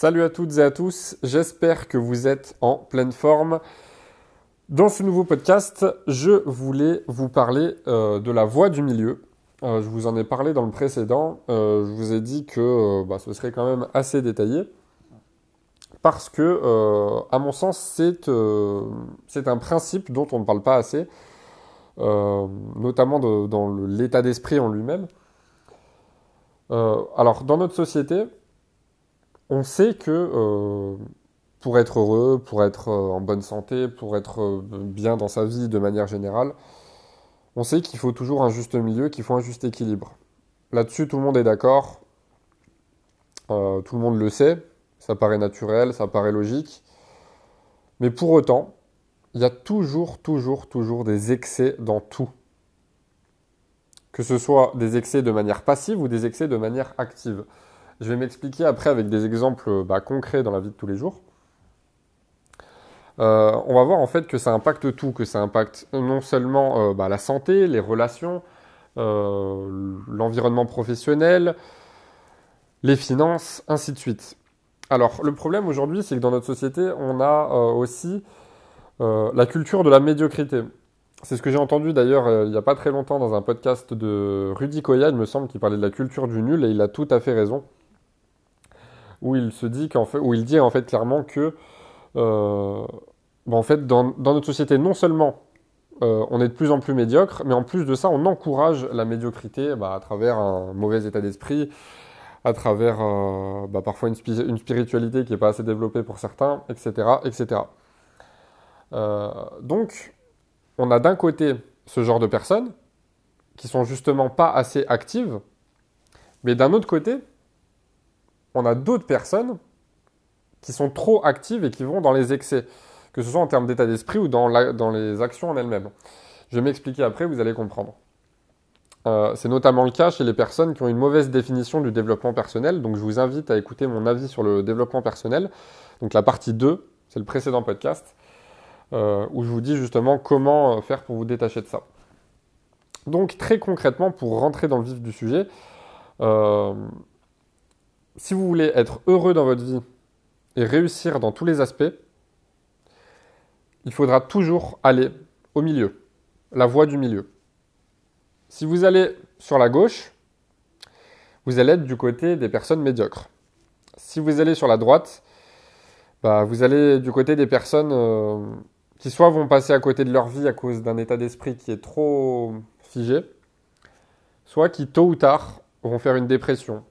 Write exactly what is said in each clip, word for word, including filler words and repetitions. Salut à toutes et à tous, j'espère que vous êtes en pleine forme. Dans ce nouveau podcast, je voulais vous parler euh, de la voie du milieu. Euh, je vous en ai parlé dans le précédent, euh, je vous ai dit que euh, bah, ce serait quand même assez détaillé. Parce que, euh, à mon sens, c'est, euh, c'est un principe dont on ne parle pas assez, euh, notamment de, dans le, l'état d'esprit en lui-même. Euh, alors, dans notre société, on sait que euh, pour être heureux, pour être en bonne santé, pour être bien dans sa vie de manière générale, on sait qu'il faut toujours un juste milieu, qu'il faut un juste équilibre. Là-dessus, tout le monde est d'accord, euh, tout le monde le sait, ça paraît naturel, ça paraît logique. Mais pour autant, il y a toujours, toujours, toujours des excès dans tout. Que ce soit des excès de manière passive ou des excès de manière active. Je vais m'expliquer après avec des exemples bah, concrets dans la vie de tous les jours. Euh, on va voir en fait que ça impacte tout, que ça impacte non seulement euh, bah, la santé, les relations, euh, l'environnement professionnel, les finances, ainsi de suite. Alors le problème aujourd'hui, c'est que dans notre société, on a euh, aussi euh, la culture de la médiocrité. C'est ce que j'ai entendu d'ailleurs euh, il n'y a pas très longtemps dans un podcast de Rudy Koya, il me semble, qui parlait de la culture du nul, et il a tout à fait raison. Où il se dit qu'en fait, où il dit en fait clairement que, euh, ben en fait, dans, dans notre société, non seulement euh, on est de plus en plus médiocre, mais en plus de ça, on encourage la médiocrité bah, à travers un mauvais état d'esprit, à travers euh, bah, parfois une, spi- une spiritualité qui n'est pas assez développée pour certains, et cetera, et cetera. Euh, donc, on a d'un côté ce genre de personnes qui sont justement pas assez actives, mais d'un autre côté, on a d'autres personnes qui sont trop actives et qui vont dans les excès, que ce soit en termes d'état d'esprit ou dans, la, dans les actions en elles-mêmes. Je vais m'expliquer après, vous allez comprendre. Euh, c'est notamment le cas chez les personnes qui ont une mauvaise définition du développement personnel, donc je vous invite à écouter mon avis sur le développement personnel, donc la partie deux, c'est le précédent podcast, euh, où je vous dis justement comment faire pour vous détacher de ça. Donc très concrètement, pour rentrer dans le vif du sujet, euh, si vous voulez être heureux dans votre vie et réussir dans tous les aspects, il faudra toujours aller au milieu, la voie du milieu. Si vous allez sur la gauche, vous allez être du côté des personnes médiocres. Si vous allez sur la droite, bah vous allez du côté des personnes euh, qui soit vont passer à côté de leur vie à cause d'un état d'esprit qui est trop figé, soit qui tôt ou tard vont faire une dépression,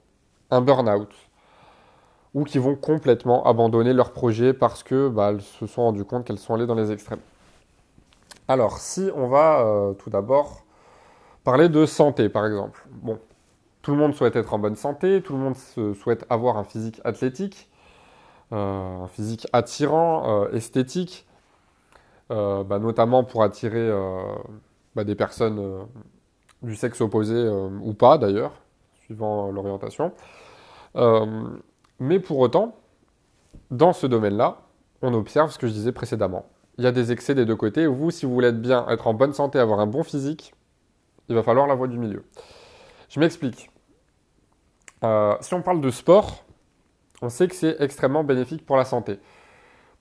un burn-out, ou qui vont complètement abandonner leur projet parce que bah, elles se sont rendues compte qu'elles sont allées dans les extrêmes. Alors, si on va euh, tout d'abord parler de santé, par exemple. Bon, tout le monde souhaite être en bonne santé, tout le monde se souhaite avoir un physique athlétique, euh, un physique attirant, euh, esthétique, euh, bah, notamment pour attirer euh, bah, des personnes euh, du sexe opposé euh, ou pas, d'ailleurs, suivant l'orientation. Euh, mais pour autant, dans ce domaine-là, on observe ce que je disais précédemment. Il y a des excès des deux côtés. Vous, si vous voulez être bien, être en bonne santé, avoir un bon physique, il va falloir la voie du milieu. Je m'explique. Euh, si on parle de sport, on sait que c'est extrêmement bénéfique pour la santé.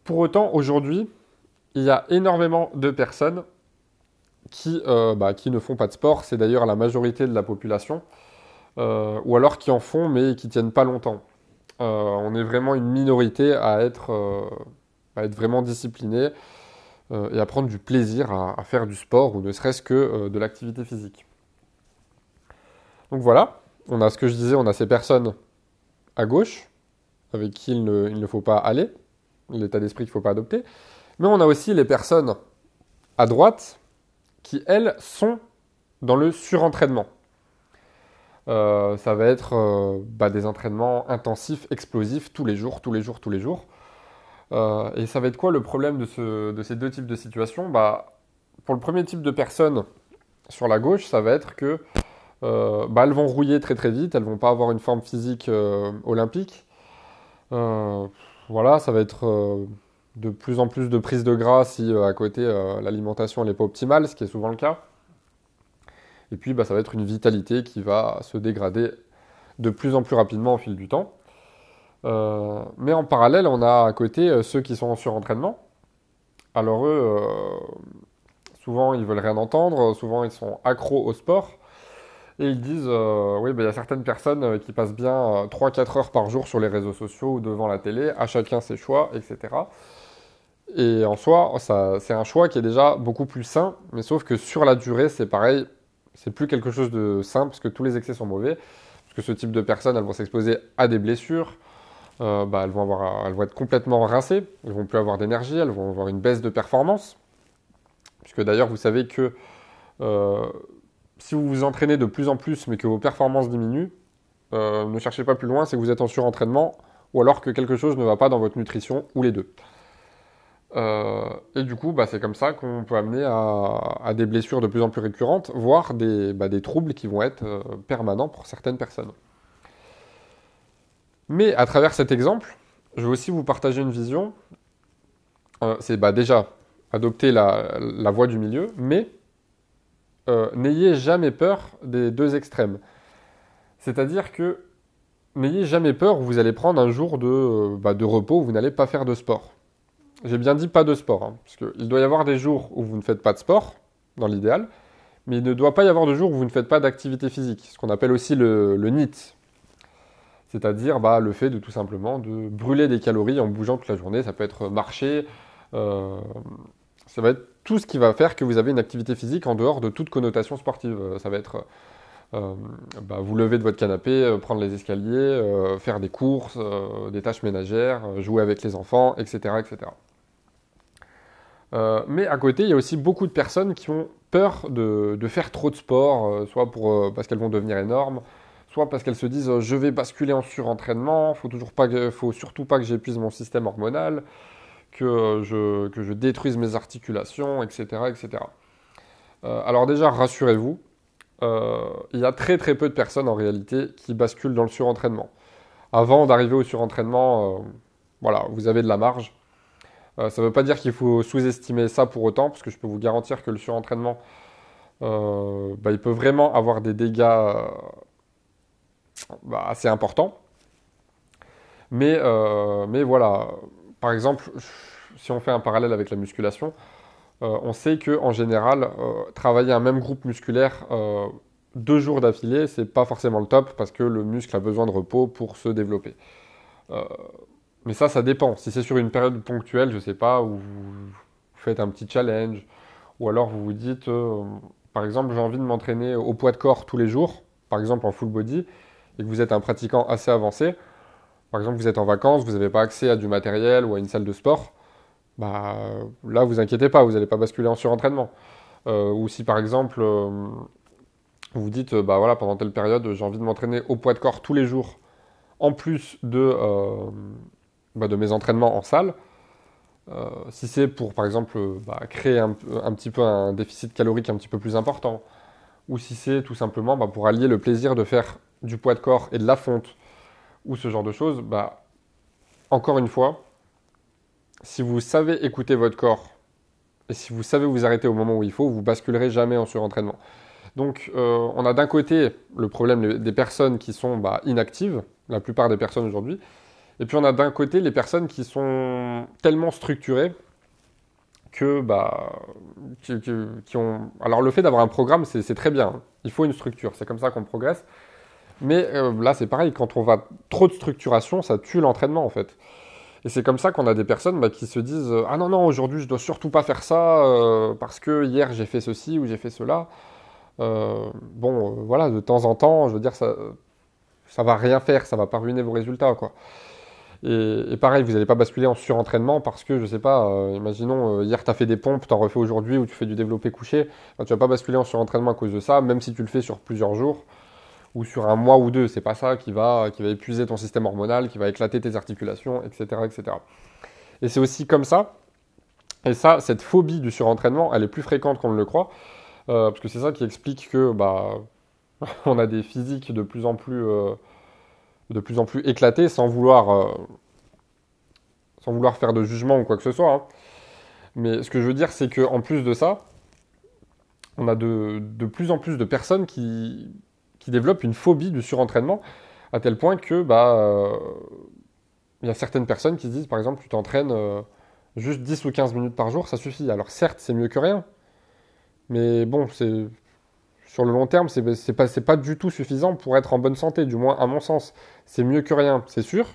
Pour autant, aujourd'hui, il y a énormément de personnes qui, euh, bah, qui ne font pas de sport. C'est d'ailleurs la majorité de la population. Euh, ou alors qui en font, mais qui ne tiennent pas longtemps. Euh, on est vraiment une minorité à être, euh, à être vraiment discipliné euh, et à prendre du plaisir à, à faire du sport, ou ne serait-ce que euh, de l'activité physique. Donc voilà, on a ce que je disais, on a ces personnes à gauche, avec qui il ne, il ne faut pas aller, l'état d'esprit qu'il ne faut pas adopter, mais on a aussi les personnes à droite, qui elles sont dans le surentraînement. Euh, ça va être euh, bah, des entraînements intensifs, explosifs, tous les jours, tous les jours, tous les jours. Euh, et ça va être quoi le problème de, ce, de ces deux types de situations ? Bah, pour le premier type de personnes sur la gauche, ça va être que euh, bah, elles vont rouiller très très vite, elles vont pas avoir une forme physique euh, olympique. Euh, voilà, ça va être euh, de plus en plus de prise de gras si euh, à côté euh, l'alimentation n'est pas optimale, ce qui est souvent le cas. Et puis, bah, ça va être une vitalité qui va se dégrader de plus en plus rapidement au fil du temps. Euh, mais en parallèle, on a à côté ceux qui sont en surentraînement. Alors eux, euh, souvent, ils ne veulent rien entendre. Souvent, ils sont accros au sport. Et ils disent, euh, oui, ben, y a certaines personnes qui passent bien trois à quatre heures par jour sur les réseaux sociaux ou devant la télé. À chacun ses choix, et cetera. Et en soi, ça, c'est un choix qui est déjà beaucoup plus sain. Mais sauf que sur la durée, c'est pareil. C'est plus quelque chose de sain parce que tous les excès sont mauvais. Parce que ce type de personnes, elles vont s'exposer à des blessures. Euh, bah, elles, vont avoir, elles vont être complètement rincées. Elles ne vont plus avoir d'énergie. Elles vont avoir une baisse de performance. Puisque d'ailleurs, vous savez que euh, si vous vous entraînez de plus en plus mais que vos performances diminuent, euh, ne cherchez pas plus loin, c'est que vous êtes en surentraînement ou alors que quelque chose ne va pas dans votre nutrition ou les deux. Euh, et du coup, bah, c'est comme ça qu'on peut amener à, à des blessures de plus en plus récurrentes, voire des, bah, des troubles qui vont être euh, permanents pour certaines personnes. Mais à travers cet exemple, je veux aussi vous partager une vision. Euh, c'est bah, déjà adopter la, la voie du milieu, mais euh, n'ayez jamais peur des deux extrêmes. C'est-à-dire que n'ayez jamais peur où vous allez prendre un jour de, bah, de repos où vous n'allez pas faire de sport. J'ai bien dit pas de sport, hein, parce qu'il doit y avoir des jours où vous ne faites pas de sport, dans l'idéal, mais il ne doit pas y avoir de jours où vous ne faites pas d'activité physique, ce qu'on appelle aussi le, le N E A T, c'est-à-dire bah, le fait de tout simplement de brûler des calories en bougeant toute la journée. Ça peut être marcher, euh, ça va être tout ce qui va faire que vous avez une activité physique en dehors de toute connotation sportive. Ça va être euh, bah, vous lever de votre canapé, euh, prendre les escaliers, euh, faire des courses, euh, des tâches ménagères, euh, jouer avec les enfants, et cetera et cetera. Euh, mais à côté, il y a aussi beaucoup de personnes qui ont peur de, de faire trop de sport, euh, soit pour, euh, parce qu'elles vont devenir énormes, soit parce qu'elles se disent euh, « je vais basculer en surentraînement, faut toujours pas que, faut surtout pas que j'épuise mon système hormonal, que, euh, je, que je détruise mes articulations, et cetera et cetera » euh, Alors déjà, rassurez-vous, euh, il y a très très peu de personnes en réalité qui basculent dans le surentraînement. Avant d'arriver au surentraînement, euh, voilà, vous avez de la marge. Euh, ça ne veut pas dire qu'il faut sous-estimer ça pour autant, parce que je peux vous garantir que le surentraînement, euh, bah, il peut vraiment avoir des dégâts euh, bah, assez importants. Mais, euh, mais voilà, par exemple, si on fait un parallèle avec la musculation, euh, on sait qu'en général, euh, travailler un même groupe musculaire euh, deux jours d'affilée, ce n'est pas forcément le top, parce que le muscle a besoin de repos pour se développer. Euh, Mais ça, ça dépend. Si c'est sur une période ponctuelle, je ne sais pas, où vous faites un petit challenge, ou alors vous vous dites, euh, par exemple, j'ai envie de m'entraîner au poids de corps tous les jours, par exemple en full body, et que vous êtes un pratiquant assez avancé, par exemple, vous êtes en vacances, vous n'avez pas accès à du matériel ou à une salle de sport, bah, là, vous inquiétez pas, vous n'allez pas basculer en surentraînement. Euh, ou si, par exemple, euh, vous vous dites, bah, voilà, pendant telle période, j'ai envie de m'entraîner au poids de corps tous les jours, en plus de... Euh, Bah, de mes entraînements en salle, euh, si c'est pour, par exemple, bah, créer un, un petit peu un déficit calorique un petit peu plus important, ou si c'est tout simplement bah, pour allier le plaisir de faire du poids de corps et de la fonte, ou ce genre de choses, bah, encore une fois, si vous savez écouter votre corps, et si vous savez vous arrêter au moment où il faut, vous basculerez jamais en surentraînement. Donc, euh, on a d'un côté le problème des personnes qui sont bah, inactives, la plupart des personnes aujourd'hui, et puis on a d'un côté les personnes qui sont tellement structurées que, bah, qui, qui, qui ont... Alors le fait d'avoir un programme, c'est, c'est très bien. Il faut une structure, c'est comme ça qu'on progresse. Mais euh, là, c'est pareil, quand on va trop de structuration, ça tue l'entraînement en fait. Et c'est comme ça qu'on a des personnes bah, qui se disent « Ah non, non, aujourd'hui, je ne dois surtout pas faire ça euh, parce que hier, j'ai fait ceci ou j'ai fait cela. Euh, » Bon, euh, voilà, de temps en temps, je veux dire, ça ne va rien faire, ça ne va pas ruiner vos résultats, quoi. Et, et pareil, vous n'allez pas basculer en surentraînement parce que, je sais pas, euh, imaginons, euh, hier tu as fait des pompes, tu en refais aujourd'hui ou tu fais du développé couché, enfin, tu ne vas pas basculer en surentraînement à cause de ça, même si tu le fais sur plusieurs jours ou sur un mois ou deux. C'est pas ça qui va, qui va épuiser ton système hormonal, qui va éclater tes articulations, et cetera et cetera. Et c'est aussi comme ça, et ça, cette phobie du surentraînement, elle est plus fréquente qu'on ne le croit, euh, parce que c'est ça qui explique que bah, on a des physiques de plus en plus... Euh, de plus en plus éclaté, sans vouloir, euh, sans vouloir faire de jugement ou quoi que ce soit. Hein. Mais ce que je veux dire, c'est qu'en plus de ça, on a de, de plus en plus de personnes qui, qui développent une phobie du surentraînement, à tel point que bah, euh, il y a certaines personnes qui disent, par exemple, tu t'entraînes euh, juste dix ou quinze minutes par jour, ça suffit. Alors certes, c'est mieux que rien, mais bon, c'est... sur le long terme, c'est, c'est pas, c'est pas du tout suffisant pour être en bonne santé, du moins à mon sens. C'est mieux que rien, c'est sûr.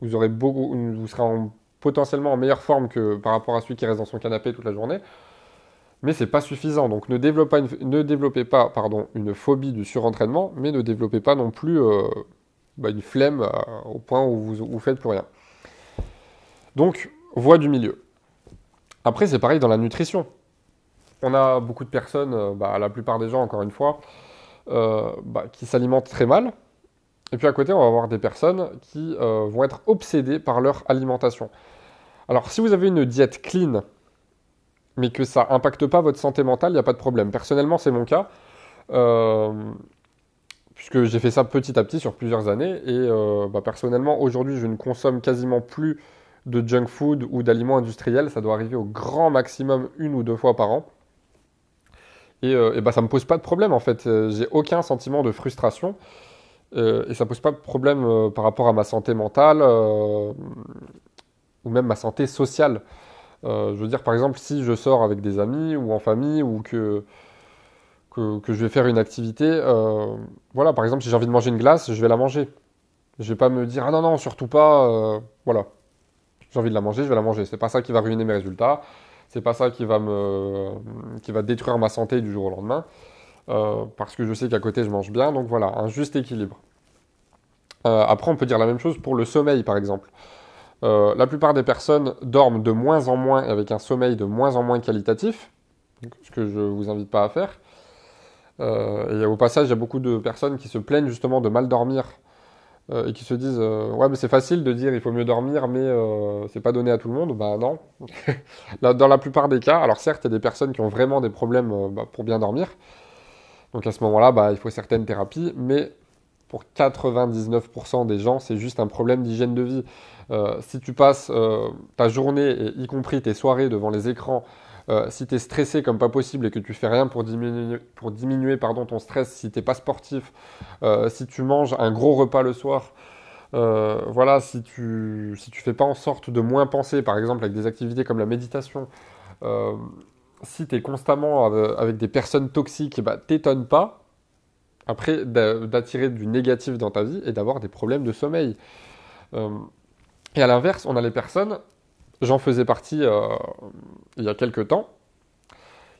Vous aurez beaucoup, vous serez en, potentiellement en meilleure forme que par rapport à celui qui reste dans son canapé toute la journée. Mais c'est pas suffisant. Donc ne développez pas, une, ne développez pas pardon, une phobie du surentraînement, mais ne développez pas non plus euh, bah, une flemme euh, au point où vous, vous faites plus rien. Donc, voie du milieu. Après, c'est pareil dans la nutrition. On a beaucoup de personnes, bah, la plupart des gens, encore une fois, euh, bah, qui s'alimentent très mal. Et puis à côté, on va avoir des personnes qui euh, vont être obsédées par leur alimentation. Alors, si vous avez une diète clean, mais que ça n'impacte pas votre santé mentale, il n'y a pas de problème. Personnellement, c'est mon cas, euh, puisque j'ai fait ça petit à petit sur plusieurs années. Et euh, bah, personnellement, aujourd'hui, je ne consomme quasiment plus de junk food ou d'aliments industriels. Ça doit arriver au grand maximum une ou deux fois par an. Et, euh, et bah, ça ne me pose pas de problème en fait, euh, j'ai aucun sentiment de frustration euh, et ça ne pose pas de problème euh, par rapport à ma santé mentale euh, ou même ma santé sociale. Euh, je veux dire par exemple si je sors avec des amis ou en famille ou que, que, que je vais faire une activité, euh, voilà par exemple si j'ai envie de manger une glace, je vais la manger. Je ne vais pas me dire ah non non surtout pas, euh, voilà j'ai envie de la manger, je vais la manger, c'est pas ça qui va ruiner mes résultats. C'est pas ça qui va me, qui va détruire ma santé du jour au lendemain, euh, parce que je sais qu'à côté je mange bien, donc voilà, un juste équilibre. Euh, après, on peut dire la même chose pour le sommeil, par exemple. Euh, la plupart des personnes dorment de moins en moins avec un sommeil de moins en moins qualitatif, ce que je vous invite pas à faire. Euh, et au passage, il y a beaucoup de personnes qui se plaignent justement de mal dormir euh, et qui se disent euh, « Ouais, mais c'est facile de dire il faut mieux dormir, mais euh, c'est pas donné à tout le monde. » Bah non. Dans la plupart des cas, alors certes, il y a des personnes qui ont vraiment des problèmes euh, bah, pour bien dormir. Donc à ce moment-là, bah, il faut certaines thérapies, mais pour quatre-vingt-dix-neuf pour cent des gens, c'est juste un problème d'hygiène de vie. Euh, si tu passes euh, ta journée, et y compris tes soirées devant les écrans, euh, si tu es stressé comme pas possible et que tu fais rien pour diminuer, pour diminuer pardon, ton stress, si tu n'es pas sportif, euh, si tu manges un gros repas le soir, Euh, voilà, si tu si tu fais pas en sorte de moins penser, par exemple avec des activités comme la méditation, euh, si tu es constamment avec des personnes toxiques, bah, t'étonne pas après d'attirer du négatif dans ta vie et d'avoir des problèmes de sommeil. Euh, et à l'inverse, on a les personnes, j'en faisais partie euh, il y a quelques temps,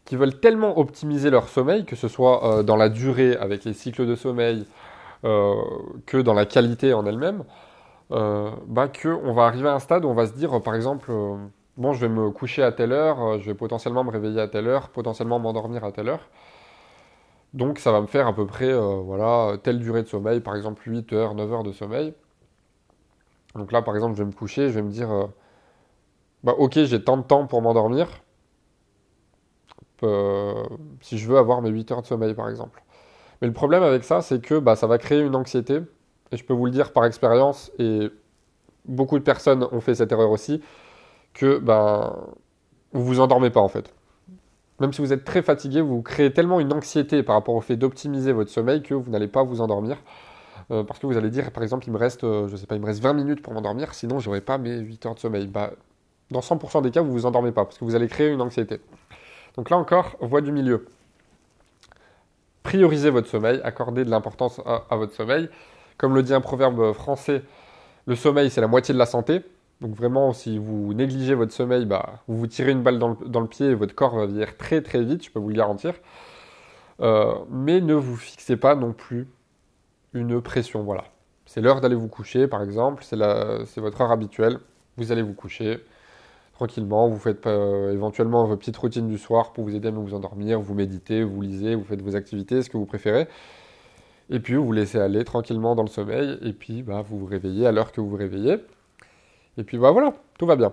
qui veulent tellement optimiser leur sommeil, que ce soit euh, dans la durée avec les cycles de sommeil, Euh, que dans la qualité en elle-même, euh, bah qu'on va arriver à un stade où on va se dire, par exemple, euh, bon, je vais me coucher à telle heure, euh, je vais potentiellement me réveiller à telle heure, potentiellement m'endormir à telle heure. Donc, ça va me faire à peu près, euh, voilà, telle durée de sommeil, par exemple, huit heures, neuf heures de sommeil. Donc là, par exemple, je vais me coucher, je vais me dire, euh, bah, ok, j'ai tant de temps pour m'endormir, euh, si je veux avoir mes huit heures de sommeil, par exemple. Mais le problème avec ça, c'est que bah, ça va créer une anxiété. Et je peux vous le dire par expérience, et beaucoup de personnes ont fait cette erreur aussi, que bah, vous ne vous endormez pas en fait. Même si vous êtes très fatigué, vous créez tellement une anxiété par rapport au fait d'optimiser votre sommeil que vous n'allez pas vous endormir. Euh, parce que vous allez dire, par exemple, il me reste, euh, je sais pas, il me reste vingt minutes pour m'endormir, sinon je n'aurai pas mes huit heures de sommeil. Bah, dans cent pour cent des cas, vous ne vous endormez pas, parce que vous allez créer une anxiété. Donc là encore, voie du milieu. Priorisez votre sommeil, accordez de l'importance à, à votre sommeil. Comme le dit un proverbe français, le sommeil, c'est la moitié de la santé. Donc vraiment, si vous négligez votre sommeil, bah, vous vous tirez une balle dans le, dans le pied et votre corps va vieillir très très vite, je peux vous le garantir. Euh, mais ne vous fixez pas non plus une pression. Voilà. C'est l'heure d'aller vous coucher, par exemple. C'est, la, c'est votre heure habituelle. Vous allez vous coucher tranquillement, vous faites euh, éventuellement vos petites routines du soir pour vous aider à vous endormir, vous méditez, vous lisez, vous faites vos activités, ce que vous préférez. Et puis, vous vous laissez aller tranquillement dans le sommeil. Et puis, bah, vous vous réveillez à l'heure que vous vous réveillez. Et puis, bah, voilà, tout va bien.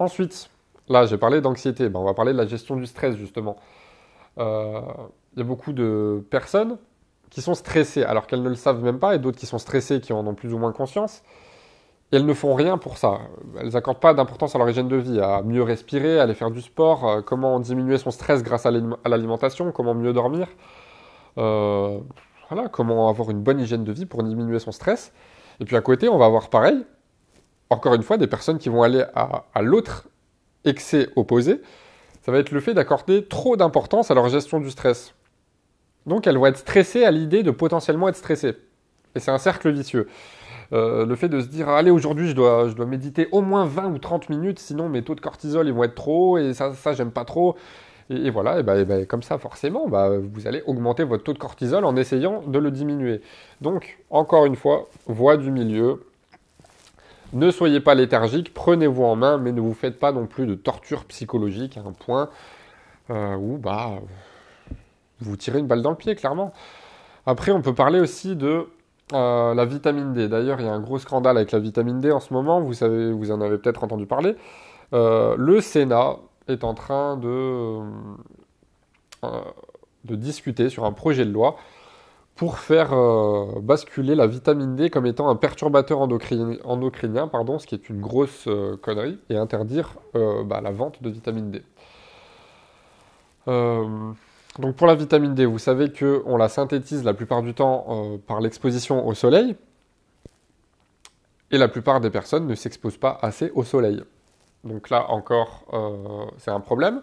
Ensuite, là, j'ai parlé d'anxiété. Bah, on va parler de la gestion du stress, justement. Euh, y a beaucoup de personnes qui sont stressées alors qu'elles ne le savent même pas et d'autres qui sont stressées qui en ont plus ou moins conscience. Et elles ne font rien pour ça. Elles n'accordent pas d'importance à leur hygiène de vie, à mieux respirer, à aller faire du sport, euh, comment diminuer son stress grâce à, à l'alimentation, comment mieux dormir, euh, voilà, comment avoir une bonne hygiène de vie pour diminuer son stress. Et puis à côté, on va avoir pareil, encore une fois, des personnes qui vont aller à, à l'autre excès opposé, ça va être le fait d'accorder trop d'importance à leur gestion du stress. Donc, elles vont être stressées à l'idée de potentiellement être stressées. Et c'est un cercle vicieux. Euh, le fait de se dire « Allez, aujourd'hui, je dois, je dois méditer au moins vingt ou trente minutes, sinon mes taux de cortisol ils vont être trop, et ça, ça j'aime pas trop. » Et, et voilà, et bah, et bah, comme ça, forcément, bah, vous allez augmenter votre taux de cortisol en essayant de le diminuer. Donc, encore une fois, voie du milieu. Ne soyez pas léthargique, prenez-vous en main, mais ne vous faites pas non plus de torture psychologique à un point euh, où bah, vous tirez une balle dans le pied, clairement. Après, on peut parler aussi de euh, la vitamine D. D'ailleurs, il y a un gros scandale avec la vitamine D en ce moment, vous savez, vous en avez peut-être entendu parler. Euh, le Sénat est en train de, euh, de discuter sur un projet de loi pour faire euh, basculer la vitamine D comme étant un perturbateur endocrinien, endocrinien pardon, ce qui est une grosse euh, connerie, et interdire euh, bah, la vente de vitamine D. Euh, donc pour la vitamine D, vous savez qu'on la synthétise la plupart du temps euh, par l'exposition au soleil, et la plupart des personnes ne s'exposent pas assez au soleil. Donc là encore, euh, c'est un problème.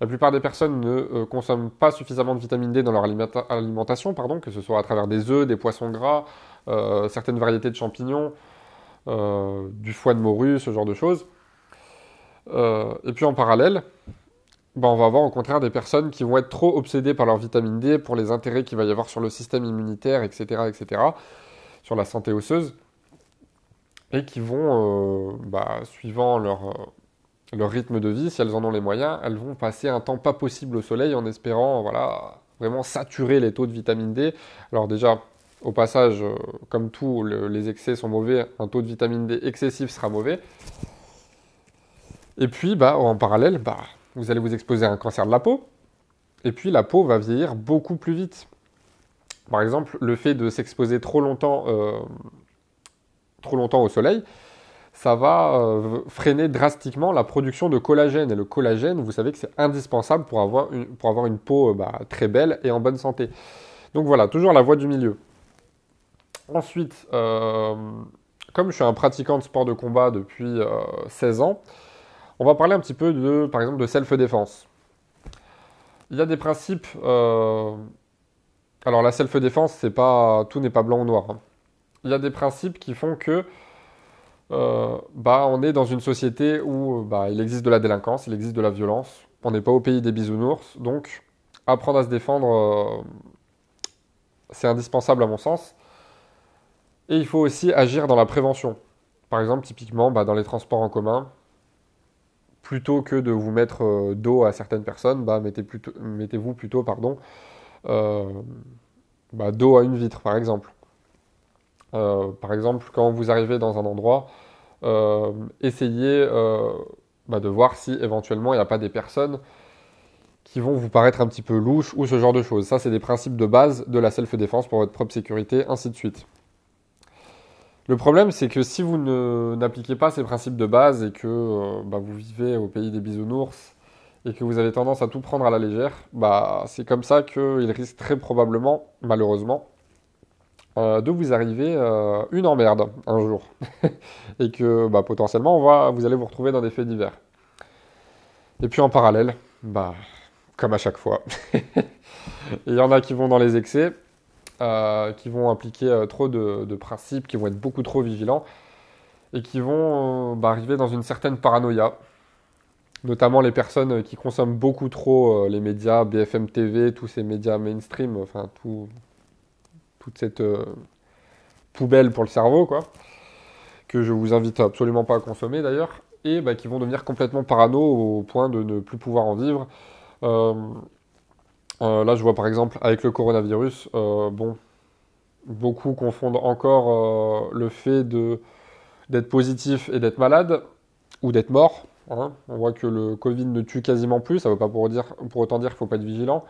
La plupart des personnes ne euh, consomment pas suffisamment de vitamine D dans leur alimenta- alimentation, pardon, que ce soit à travers des œufs, des poissons gras, euh, certaines variétés de champignons, euh, du foie de morue, ce genre de choses. Euh, et puis en parallèle, ben on va avoir au contraire des personnes qui vont être trop obsédées par leur vitamine D pour les intérêts qu'il va y avoir sur le système immunitaire, et cetera, et cetera, sur la santé osseuse, et qui vont, euh, bah, suivant leur... Euh, leur rythme de vie, si elles en ont les moyens, elles vont passer un temps pas possible au soleil en espérant voilà, vraiment saturer les taux de vitamine D. Alors déjà, au passage, euh, comme tout, le, les excès sont mauvais, un taux de vitamine D excessif sera mauvais. Et puis, bah, en parallèle, bah, vous allez vous exposer à un cancer de la peau. Et puis, la peau va vieillir beaucoup plus vite. Par exemple, le fait de s'exposer trop longtemps, euh, trop longtemps au soleil, ça va euh, freiner drastiquement la production de collagène. Et le collagène, vous savez que c'est indispensable pour avoir une, pour avoir une peau euh, bah, très belle et en bonne santé. Donc voilà, toujours la voie du milieu. Ensuite, euh, comme je suis un pratiquant de sport de combat depuis euh, seize ans, on va parler un petit peu, de, par exemple, de self-défense. Il y a des principes... Euh... Alors la self-défense, c'est pas... tout n'est pas blanc ou noir, hein. Il y a des principes qui font que Euh, bah, on est dans une société où bah, il existe de la délinquance, il existe de la violence. On n'est pas au pays des bisounours. Donc, apprendre à se défendre, euh, c'est indispensable à mon sens. Et il faut aussi agir dans la prévention. Par exemple, typiquement, bah, dans les transports en commun, plutôt que de vous mettre euh, dos à certaines personnes, bah, mettez plutôt, mettez-vous plutôt pardon, euh, bah, dos à une vitre, par exemple. Euh, par exemple, quand vous arrivez dans un endroit, euh, essayez euh, bah, de voir si éventuellement il n'y a pas des personnes qui vont vous paraître un petit peu louches ou ce genre de choses. Ça, c'est des principes de base de la self-défense pour votre propre sécurité, ainsi de suite. Le problème, c'est que si vous ne, n'appliquez pas ces principes de base et que euh, bah, vous vivez au pays des bisounours et que vous avez tendance à tout prendre à la légère, bah, c'est comme ça qu'il risque très probablement, malheureusement, Euh, de vous arriver euh, une emmerde un jour et que bah, potentiellement on va, vous allez vous retrouver dans des faits divers. Et puis en parallèle, bah, comme à chaque fois, il y en a qui vont dans les excès, euh, qui vont impliquer euh, trop de, de principes, qui vont être beaucoup trop vigilants et qui vont euh, bah, arriver dans une certaine paranoïa, notamment les personnes qui consomment beaucoup trop euh, les médias, B F M T V, tous ces médias mainstream, enfin tout... toute cette euh, poubelle pour le cerveau, quoi, que je vous invite absolument pas à consommer d'ailleurs, et bah, qui vont devenir complètement parano au point de ne plus pouvoir en vivre. Euh, euh, là, je vois par exemple avec le coronavirus, euh, bon, beaucoup confondent encore euh, le fait de, d'être positif et d'être malade, ou d'être mort, hein. On voit que le Covid ne tue quasiment plus, ça ne veut pas pour, dire, pour autant dire qu'il ne faut pas être vigilant,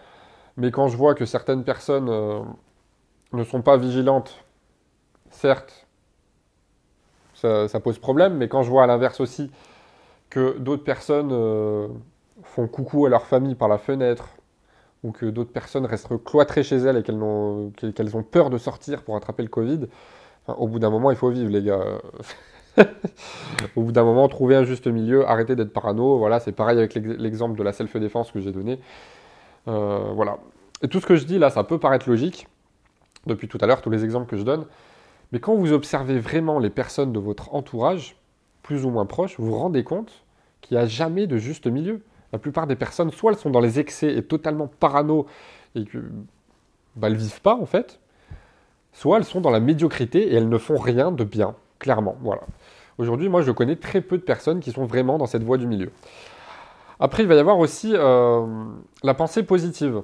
mais quand je vois que certaines personnes... Euh, ne sont pas vigilantes, certes, ça, ça pose problème, mais quand je vois à l'inverse aussi que d'autres personnes euh, font coucou à leur famille par la fenêtre, ou que d'autres personnes restent cloîtrées chez elles et qu'elles, n'ont, qu'elles ont peur de sortir pour attraper le Covid, enfin, au bout d'un moment, il faut vivre, les gars. Au bout d'un moment, trouver un juste milieu, arrêter d'être parano. Voilà, c'est pareil avec l'exemple de la self-défense que j'ai donné. Euh, voilà. Et tout ce que je dis là, ça peut paraître logique, depuis tout à l'heure, tous les exemples que je donne, mais quand vous observez vraiment les personnes de votre entourage, plus ou moins proches, vous vous rendez compte qu'il n'y a jamais de juste milieu. La plupart des personnes, soit elles sont dans les excès et totalement parano et que, bah, elles ne vivent pas en fait, soit elles sont dans la médiocrité et elles ne font rien de bien, clairement. Voilà. Aujourd'hui, moi, je connais très peu de personnes qui sont vraiment dans cette voie du milieu. Après, il va y avoir aussi euh, la pensée positive,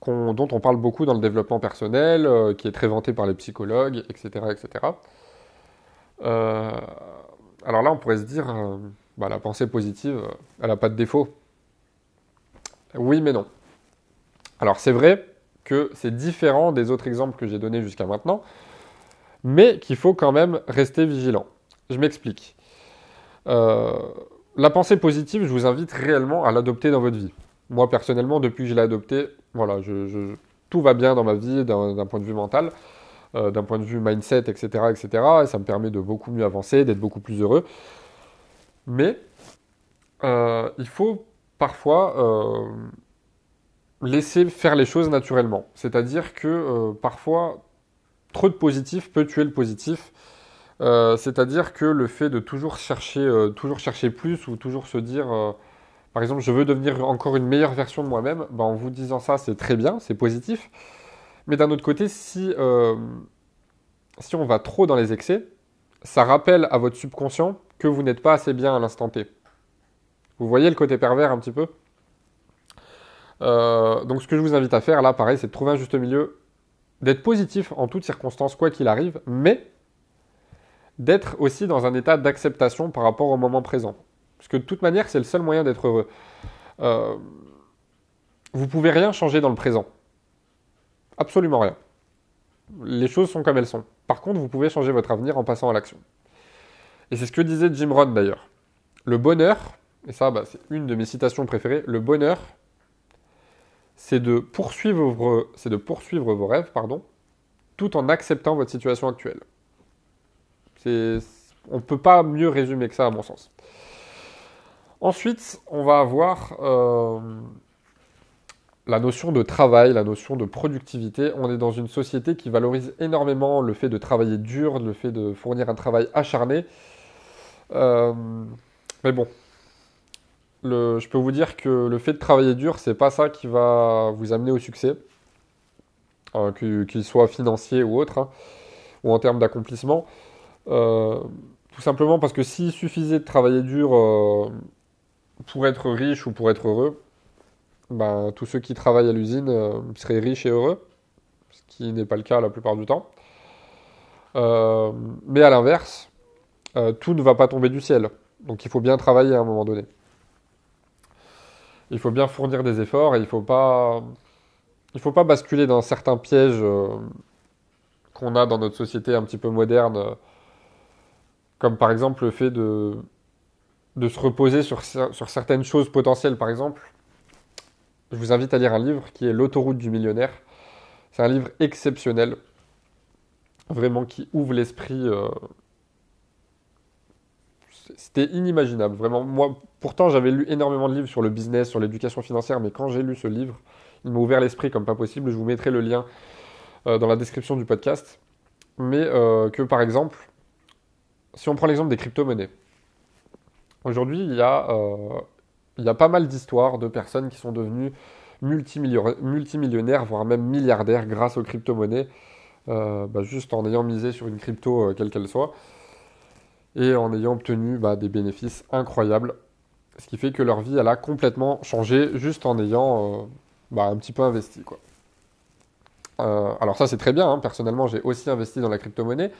qu'on, dont on parle beaucoup dans le développement personnel, euh, qui est très vantée par les psychologues, et cetera et cetera. Euh, alors là, on pourrait se dire, euh, bah, la pensée positive, elle n'a pas de défaut. Oui, mais non. Alors, c'est vrai que c'est différent des autres exemples que j'ai donnés jusqu'à maintenant, mais qu'il faut quand même rester vigilant. Je m'explique. Euh... La pensée positive, je vous invite réellement à l'adopter dans votre vie. Moi, personnellement, depuis que je l'ai adoptée, voilà, je, je, tout va bien dans ma vie d'un, d'un point de vue mental, euh, d'un point de vue mindset, et cetera, et cetera. Et ça me permet de beaucoup mieux avancer, d'être beaucoup plus heureux. Mais euh, il faut parfois euh, laisser faire les choses naturellement. C'est-à-dire que euh, parfois, trop de positif peut tuer le positif. Euh, c'est-à-dire que le fait de toujours chercher, euh, toujours chercher plus ou toujours se dire, euh, par exemple, je veux devenir encore une meilleure version de moi-même, ben, en vous disant ça, c'est très bien, c'est positif. Mais d'un autre côté, si, euh, si on va trop dans les excès, ça rappelle à votre subconscient que vous n'êtes pas assez bien à l'instant T. Vous voyez le côté pervers un petit peu ? euh, Donc ce que je vous invite à faire, là, pareil, c'est de trouver un juste milieu, d'être positif en toutes circonstances, quoi qu'il arrive, mais d'être aussi dans un état d'acceptation par rapport au moment présent. Parce que de toute manière, c'est le seul moyen d'être heureux. Euh, vous ne pouvez rien changer dans le présent. Absolument rien. Les choses sont comme elles sont. Par contre, vous pouvez changer votre avenir en passant à l'action. Et c'est ce que disait Jim Rohn d'ailleurs. Le bonheur, et ça bah, c'est une de mes citations préférées, le bonheur, c'est de poursuivre, c'est de poursuivre vos rêves, pardon, tout en acceptant votre situation actuelle. C'est... On ne peut pas mieux résumer que ça, à mon sens. Ensuite, on va avoir euh, la notion de travail, la notion de productivité. On est dans une société qui valorise énormément le fait de travailler dur, le fait de fournir un travail acharné. Euh, mais bon, le, je peux vous dire que le fait de travailler dur, c'est pas ça qui va vous amener au succès, hein, qu'il soit financier ou autre, hein, ou en termes d'accomplissement. Euh, tout simplement parce que s'il suffisait de travailler dur euh, pour être riche ou pour être heureux, ben, tous ceux qui travaillent à l'usine euh, seraient riches et heureux, ce qui n'est pas le cas la plupart du temps. Euh, mais à l'inverse, euh, tout ne va pas tomber du ciel. Donc il faut bien travailler à un moment donné. Il faut bien fournir des efforts et il ne faut pas, il faut pas basculer dans certains pièges euh, qu'on a dans notre société un petit peu moderne, euh, comme par exemple le fait de, de se reposer sur, sur certaines choses potentielles. Par exemple, je vous invite à lire un livre qui est L'autoroute du millionnaire. C'est un livre exceptionnel, vraiment qui ouvre l'esprit. Euh... C'était inimaginable, vraiment. Moi, pourtant, j'avais lu énormément de livres sur le business, sur l'éducation financière, mais quand j'ai lu ce livre, il m'a ouvert l'esprit comme pas possible. Je vous mettrai le lien euh, dans la description du podcast. Mais euh, que par exemple, si on prend l'exemple des crypto-monnaies, aujourd'hui, il y a, euh, il y a pas mal d'histoires de personnes qui sont devenues multimillionnaires, voire même milliardaires grâce aux crypto-monnaies, euh, bah, juste en ayant misé sur une crypto, euh, quelle qu'elle soit, et en ayant obtenu bah, des bénéfices incroyables, ce qui fait que leur vie, elle a complètement changé, juste en ayant euh, bah, un petit peu investi, quoi. Euh, alors ça, c'est très bien, hein. Personnellement, j'ai aussi investi dans la crypto-monnaie,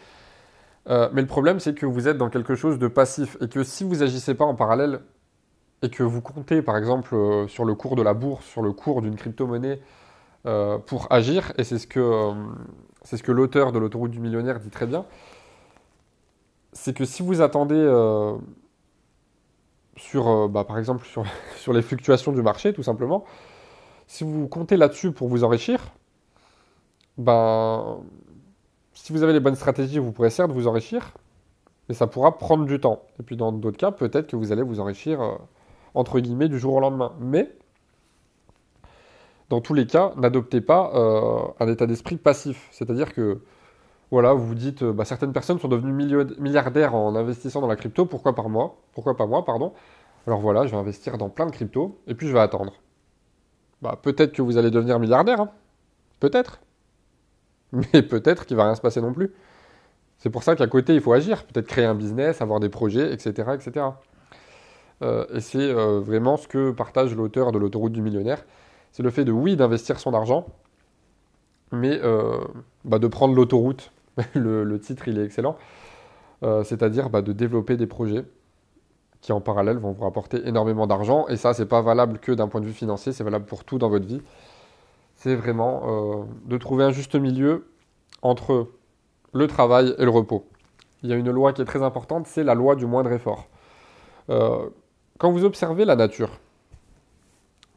Euh, mais le problème, c'est que vous êtes dans quelque chose de passif et que si vous n'agissez pas en parallèle et que vous comptez, par exemple, euh, sur le cours de la bourse, sur le cours d'une crypto-monnaie euh, pour agir, et c'est ce que, euh, c'est ce que l'auteur de L'autoroute du millionnaire dit très bien, c'est que si vous attendez, euh, sur, euh, bah, par exemple, sur, sur les fluctuations du marché, tout simplement, si vous comptez là-dessus pour vous enrichir, ben... Si vous avez les bonnes stratégies, vous pourrez certes vous enrichir, Mais ça pourra prendre du temps. Et puis dans d'autres cas, peut-être que vous allez vous enrichir, euh, entre guillemets, du jour au lendemain. Mais, dans tous les cas, n'adoptez pas euh, un état d'esprit passif. C'est-à-dire que, voilà, vous vous dites, euh, bah, certaines personnes sont devenues milliardaires en investissant dans la crypto, pourquoi pas moi ? Pourquoi pas moi, pardon ? Alors voilà, je vais investir dans plein de cryptos, et puis je vais attendre. Bah, peut-être que vous allez devenir milliardaire, hein. Peut-être. Mais peut-être qu'il ne va rien se passer non plus. C'est pour ça qu'à côté, il faut agir. Peut-être créer un business, avoir des projets, et cetera et cetera. Euh, et c'est euh, vraiment ce que partage l'auteur de L'autoroute du millionnaire. C'est le fait de, oui, d'investir son argent, mais euh, bah, de prendre l'autoroute. le, le titre, il est excellent. Euh, c'est-à-dire bah, de développer des projets qui, en parallèle, vont vous rapporter énormément d'argent. Et ça, c'est pas valable que d'un point de vue financier. C'est valable pour tout dans votre vie. C'est vraiment euh, de trouver un juste milieu entre le travail et le repos. Il y a une loi qui est très importante, c'est la loi du moindre effort. Euh, quand vous observez la nature,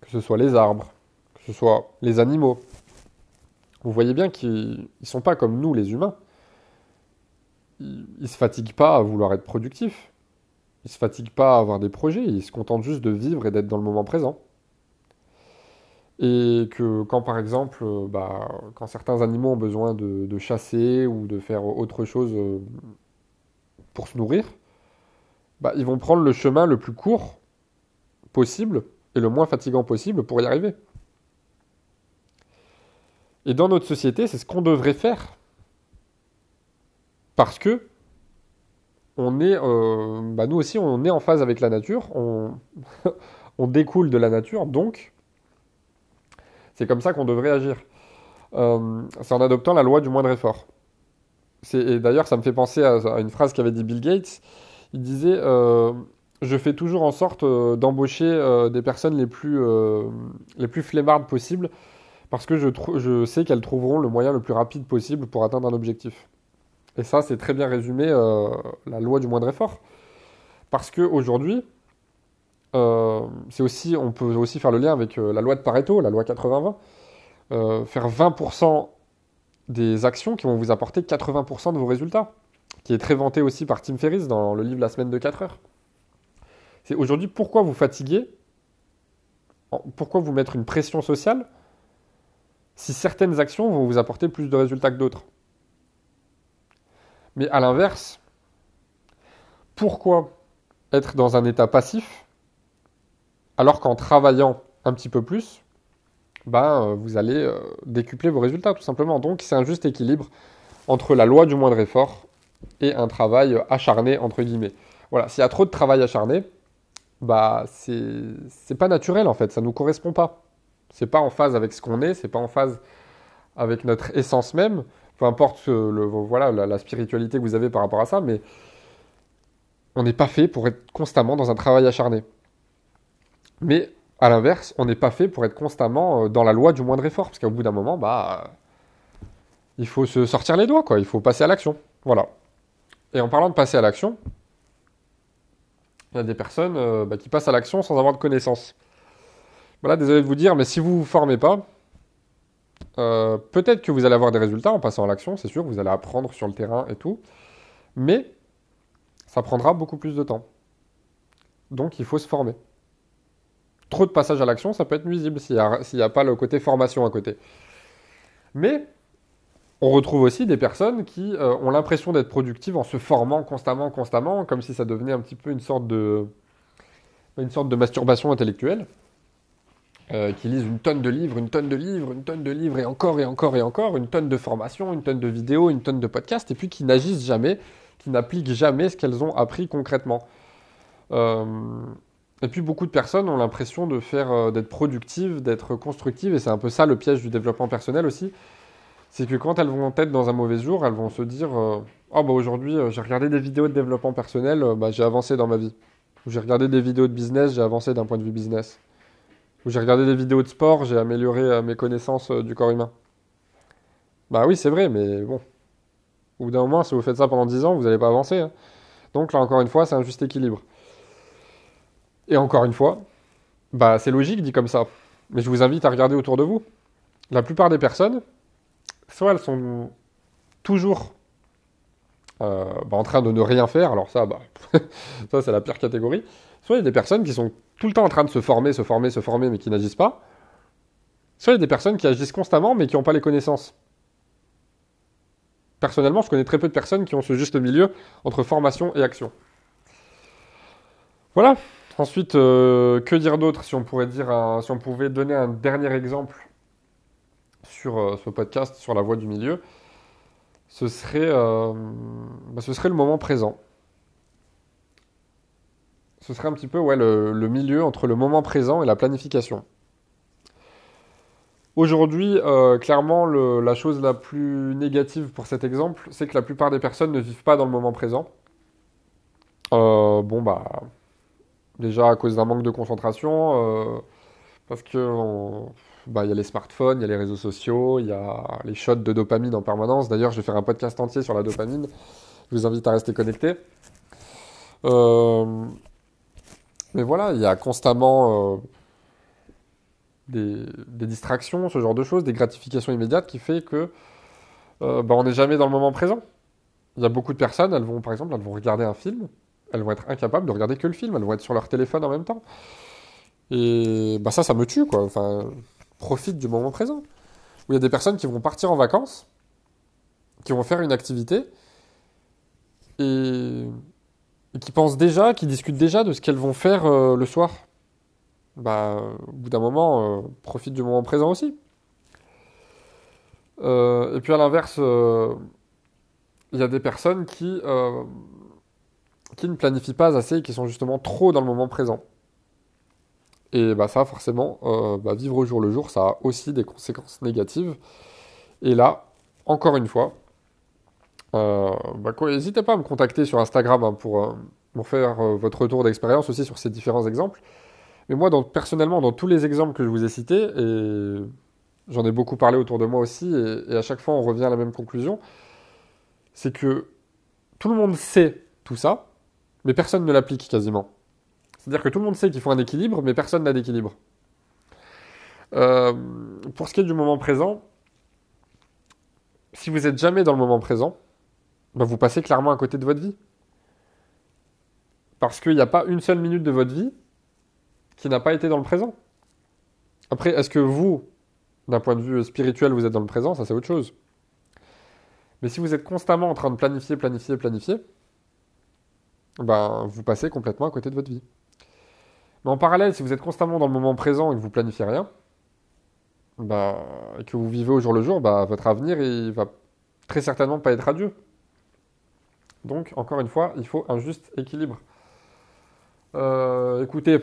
que ce soit les arbres, que ce soit les animaux, vous voyez bien qu'ils ne sont pas comme nous, les humains. Ils ne se fatiguent pas à vouloir être productifs. Ils ne se fatiguent pas à avoir des projets. Ils se contentent juste de vivre et d'être dans le moment présent. Et que quand, par exemple, bah, quand certains animaux ont besoin de, de chasser ou de faire autre chose pour se nourrir, bah, ils vont prendre le chemin le plus court possible et le moins fatigant possible pour y arriver. Et dans notre société, c'est ce qu'on devrait faire. Parce que on est, euh, bah, nous aussi, on est en phase avec la nature, on, on découle de la nature, donc... C'est comme ça qu'on devrait agir. Euh, c'est en adoptant la loi du moindre effort. C'est, et d'ailleurs, ça me fait penser à, à une phrase qu'avait dit Bill Gates. Il disait euh, « Je fais toujours en sorte euh, d'embaucher euh, des personnes les plus, euh, les plus flemmardes possibles parce que je, tr- je sais qu'elles trouveront le moyen le plus rapide possible pour atteindre un objectif. » Et ça, c'est très bien résumé euh, la loi du moindre effort. Parce qu'aujourd'hui... Euh, c'est aussi, on peut aussi faire le lien avec euh, la loi de Pareto, la loi quatre-vingts vingt. Euh, faire vingt pour cent des actions qui vont vous apporter quatre-vingts pour cent de vos résultats, qui est très vanté aussi par Tim Ferriss dans le livre La semaine de quatre heures. C'est aujourd'hui pourquoi vous fatiguer, pourquoi vous mettre une pression sociale si certaines actions vont vous apporter plus de résultats que d'autres. Mais à l'inverse, pourquoi être dans un état passif alors qu'en travaillant un petit peu plus, ben, euh, vous allez euh, décupler vos résultats, tout simplement. Donc, c'est un juste équilibre entre la loi du moindre effort et un travail acharné, entre guillemets. Voilà, s'il y a trop de travail acharné, bah, c'est, c'est pas naturel, en fait. Ça ne nous correspond pas. C'est pas en phase avec ce qu'on est, c'est pas en phase avec notre essence même. Peu importe euh, le, voilà, la, la spiritualité que vous avez par rapport à ça, mais on n'est pas fait pour être constamment dans un travail acharné. Mais à l'inverse, on n'est pas fait pour être constamment dans la loi du moindre effort. Parce qu'au bout d'un moment, bah, il faut se sortir les doigts, quoi. Il faut passer à l'action. Voilà. Et en parlant de passer à l'action, il y a des personnes euh, bah, qui passent à l'action sans avoir de connaissances. Voilà, désolé de vous dire, mais si vous ne vous formez pas, euh, peut-être que vous allez avoir des résultats en passant à l'action, c'est sûr. Vous allez apprendre sur le terrain et tout. Mais ça prendra beaucoup plus de temps. Donc, il faut se former. Trop de passage à l'action, ça peut être nuisible s'il n'y a, s'il y a pas le côté formation à côté. Mais on retrouve aussi des personnes qui euh, ont l'impression d'être productives en se formant constamment, constamment, comme si ça devenait un petit peu une sorte de, une sorte de masturbation intellectuelle, euh, qui lisent une tonne de livres, une tonne de livres, une tonne de livres, et encore, et encore, et encore, une tonne de formations, une tonne de vidéos, une tonne de podcasts, et puis qui n'agissent jamais, qui n'appliquent jamais ce qu'elles ont appris concrètement. Euh... Et puis, beaucoup de personnes ont l'impression de faire, euh, d'être productives, d'être constructives. Et c'est un peu ça le piège du développement personnel aussi. C'est que quand elles vont être dans un mauvais jour, elles vont se dire euh, « Oh, bah aujourd'hui, euh, j'ai regardé des vidéos de développement personnel, euh, bah, j'ai avancé dans ma vie. » Ou « J'ai regardé des vidéos de business, j'ai avancé d'un point de vue business. » Ou « J'ai regardé des vidéos de sport, j'ai amélioré euh, mes connaissances euh, du corps humain. » Bah oui, c'est vrai, mais bon. Au bout d'un moment, si vous faites ça pendant dix ans, vous n'allez pas avancer. Hein. Donc là, encore une fois, c'est un juste équilibre. Et encore une fois, bah, c'est logique dit comme ça, mais je vous invite à regarder autour de vous. La plupart des personnes, soit elles sont toujours euh, bah, en train de ne rien faire. Alors ça, bah, ça c'est la pire catégorie. Soit il y a des personnes qui sont tout le temps en train de se former, se former, se former, mais qui n'agissent pas. Soit il y a des personnes qui agissent constamment, mais qui n'ont pas les connaissances. Personnellement, je connais très peu de personnes qui ont ce juste milieu entre formation et action. Voilà. Ensuite, euh, que dire d'autre si on pourrait dire un, si on pouvait donner un dernier exemple sur euh, ce podcast, sur la voie du milieu, ce serait, euh, bah, ce serait le moment présent. Ce serait un petit peu ouais, le, le milieu entre le moment présent et la planification. Aujourd'hui, euh, clairement, le, la chose la plus négative pour cet exemple, c'est que la plupart des personnes ne vivent pas dans le moment présent. Euh, bon, bah... Déjà à cause d'un manque de concentration, euh, parce que bah, y a les smartphones, il y a les réseaux sociaux, il y a les shots de dopamine en permanence. D'ailleurs, je vais faire un podcast entier sur la dopamine. Je vous invite à rester connectés. Euh, mais voilà, il y a constamment euh, des, des distractions, ce genre de choses, des gratifications immédiates qui fait que euh, bah, on n'est jamais dans le moment présent. Il y a beaucoup de personnes, elles vont par exemple, elles vont regarder un film. Elles vont être incapables de regarder que le film. Elles vont être sur leur téléphone en même temps. Et bah ça, ça me tue, quoi. Enfin, profite du moment présent. Où il y a des personnes qui vont partir en vacances, qui vont faire une activité, et, et qui pensent déjà, qui discutent déjà de ce qu'elles vont faire euh, le soir. Bah, au bout d'un moment, euh, profite du moment présent aussi. Euh, et puis à l'inverse, euh, il y a des personnes qui... Euh, qui ne planifient pas assez et qui sont justement trop dans le moment présent. Et bah ça, forcément, euh, bah vivre au jour le jour, ça a aussi des conséquences négatives. Et là, encore une fois, euh, bah quoi, n'hésitez pas à me contacter sur Instagram hein, pour, euh, pour faire euh, votre retour d'expérience aussi sur ces différents exemples. Mais moi, dans, personnellement, dans tous les exemples que je vous ai cités, et j'en ai beaucoup parlé autour de moi aussi, et, et à chaque fois, on revient à la même conclusion, c'est que tout le monde sait tout ça, mais personne ne l'applique quasiment. C'est-à-dire que tout le monde sait qu'il faut un équilibre, mais personne n'a d'équilibre. Euh, pour ce qui est du moment présent, si vous n'êtes jamais dans le moment présent, ben vous passez clairement à côté de votre vie. Parce qu'il n'y a pas une seule minute de votre vie qui n'a pas été dans le présent. Après, est-ce que vous, d'un point de vue spirituel, vous êtes dans le présent ? Ça, c'est autre chose. Mais si vous êtes constamment en train de planifier, planifier, planifier, ben, vous passez complètement à côté de votre vie. Mais en parallèle, si vous êtes constamment dans le moment présent et que vous planifiez rien, ben, et que vous vivez au jour le jour, ben, votre avenir, il va très certainement pas être radieux. Donc, encore une fois, il faut un juste équilibre. Euh, écoutez,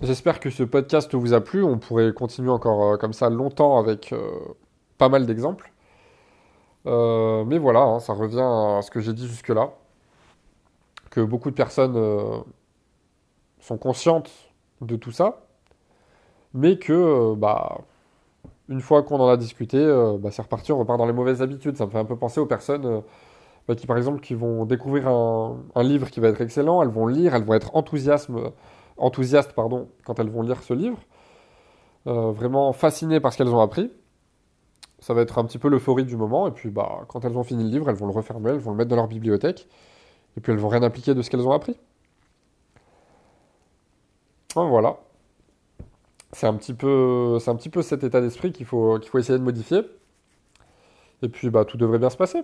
j'espère que ce podcast vous a plu. On pourrait continuer encore euh, comme ça longtemps avec euh, pas mal d'exemples. Euh, mais voilà, hein, ça revient à ce que j'ai dit jusque-là. Que beaucoup de personnes euh, sont conscientes de tout ça, mais que, euh, bah, une fois qu'on en a discuté, euh, bah, c'est reparti, on repart dans les mauvaises habitudes. Ça me fait un peu penser aux personnes euh, bah, qui, par exemple, qui vont découvrir un, un livre qui va être excellent, elles vont lire, elles vont être enthousiastes, enthousiastes pardon, quand elles vont lire ce livre, euh, vraiment fascinées par ce qu'elles ont appris. Ça va être un petit peu l'euphorie du moment, et puis bah, quand elles ont fini le livre, elles vont le refermer, elles vont le mettre dans leur bibliothèque, et puis elles vont rien appliquer de ce qu'elles ont appris. Donc voilà. C'est un petit peu, c'est un petit peu cet état d'esprit qu'il faut, qu'il faut essayer de modifier. Et puis bah, tout devrait bien se passer.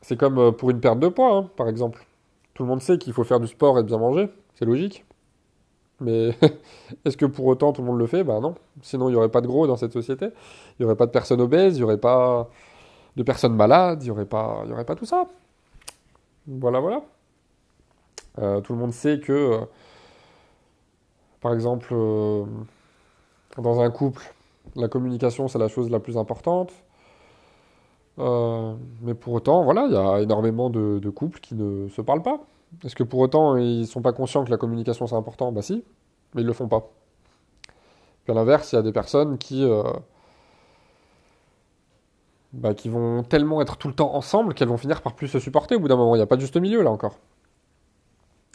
C'est comme pour une perte de poids, hein, par exemple. Tout le monde sait qu'il faut faire du sport et bien manger. C'est logique. Mais est-ce que pour autant tout le monde le fait ? Ben non. Sinon il n'y aurait pas de gros dans cette société. Il n'y aurait pas de personnes obèses, il n'y aurait pas de personnes malades, il n'y aurait pas, il n'y aurait pas tout ça. Voilà, voilà. Euh, tout le monde sait que, euh, par exemple, euh, dans un couple, la communication, c'est la chose la plus importante. Euh, mais pour autant, voilà, il y a énormément de, de couples qui ne se parlent pas. Est-ce que pour autant, ils ne sont pas conscients que la communication, c'est important ? Bah si, mais ils ne le font pas. Puis à l'inverse, il y a des personnes qui... Euh, Bah, qui vont tellement être tout le temps ensemble qu'elles vont finir par plus se supporter au bout d'un moment. Il n'y a pas de juste milieu, là, encore.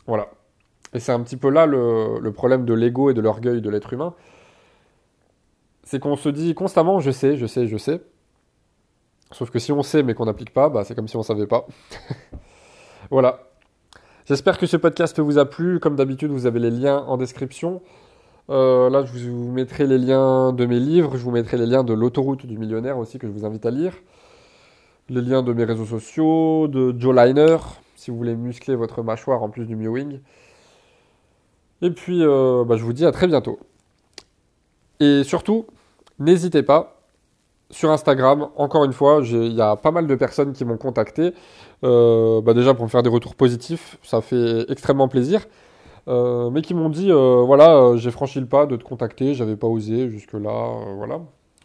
Voilà. Et c'est un petit peu là le, le problème de l'ego et de l'orgueil de l'être humain. C'est qu'on se dit constamment « je sais, je sais, je sais ». Sauf que si on sait mais qu'on n'applique pas, bah, c'est comme si on ne savait pas. Voilà. J'espère que ce podcast vous a plu. Comme d'habitude, vous avez les liens en description. Euh, là, je vous mettrai les liens de mes livres. Je vous mettrai les liens de l'autoroute du millionnaire aussi, que je vous invite à lire. Les liens de mes réseaux sociaux, de Joe Liner, si vous voulez muscler votre mâchoire en plus du mewing. Et puis, euh, bah, je vous dis à très bientôt. Et surtout, n'hésitez pas. Sur Instagram, encore une fois, il y a pas mal de personnes qui m'ont contacté. Euh, bah déjà pour me faire des retours positifs, ça fait extrêmement plaisir. Euh, mais qui m'ont dit, euh, voilà, euh, j'ai franchi le pas de te contacter, j'avais pas osé jusque-là, euh, voilà.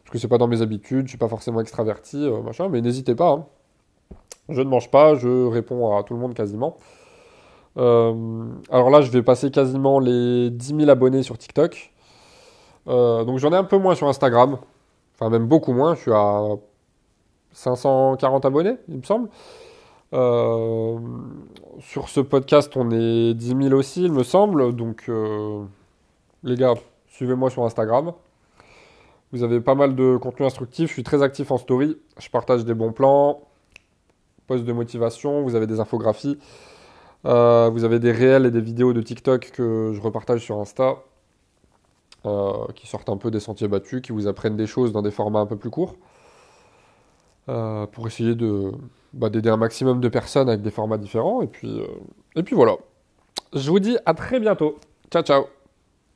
Parce que c'est pas dans mes habitudes, je suis pas forcément extraverti, euh, machin. Mais n'hésitez pas. Hein. Je ne mange pas, je réponds à tout le monde quasiment. Euh, alors là, je vais passer quasiment les dix mille abonnés sur TikTok. Euh, donc j'en ai un peu moins sur Instagram. Enfin, même beaucoup moins, je suis à cinq cent quarante abonnés, il me semble. Euh, sur ce podcast, on est dix mille aussi, il me semble. Donc, euh, les gars, suivez-moi sur Instagram. Vous avez pas mal de contenu instructif. Je suis très actif en story. Je partage des bons plans, posts de motivation. Vous avez des infographies. Euh, vous avez des réels et des vidéos de TikTok que je repartage sur Insta. Euh, qui sortent un peu des sentiers battus, qui vous apprennent des choses dans des formats un peu plus courts, euh, pour essayer de, bah, d'aider un maximum de personnes avec des formats différents. Et puis, euh, et puis voilà. Je vous dis à très bientôt. Ciao, ciao.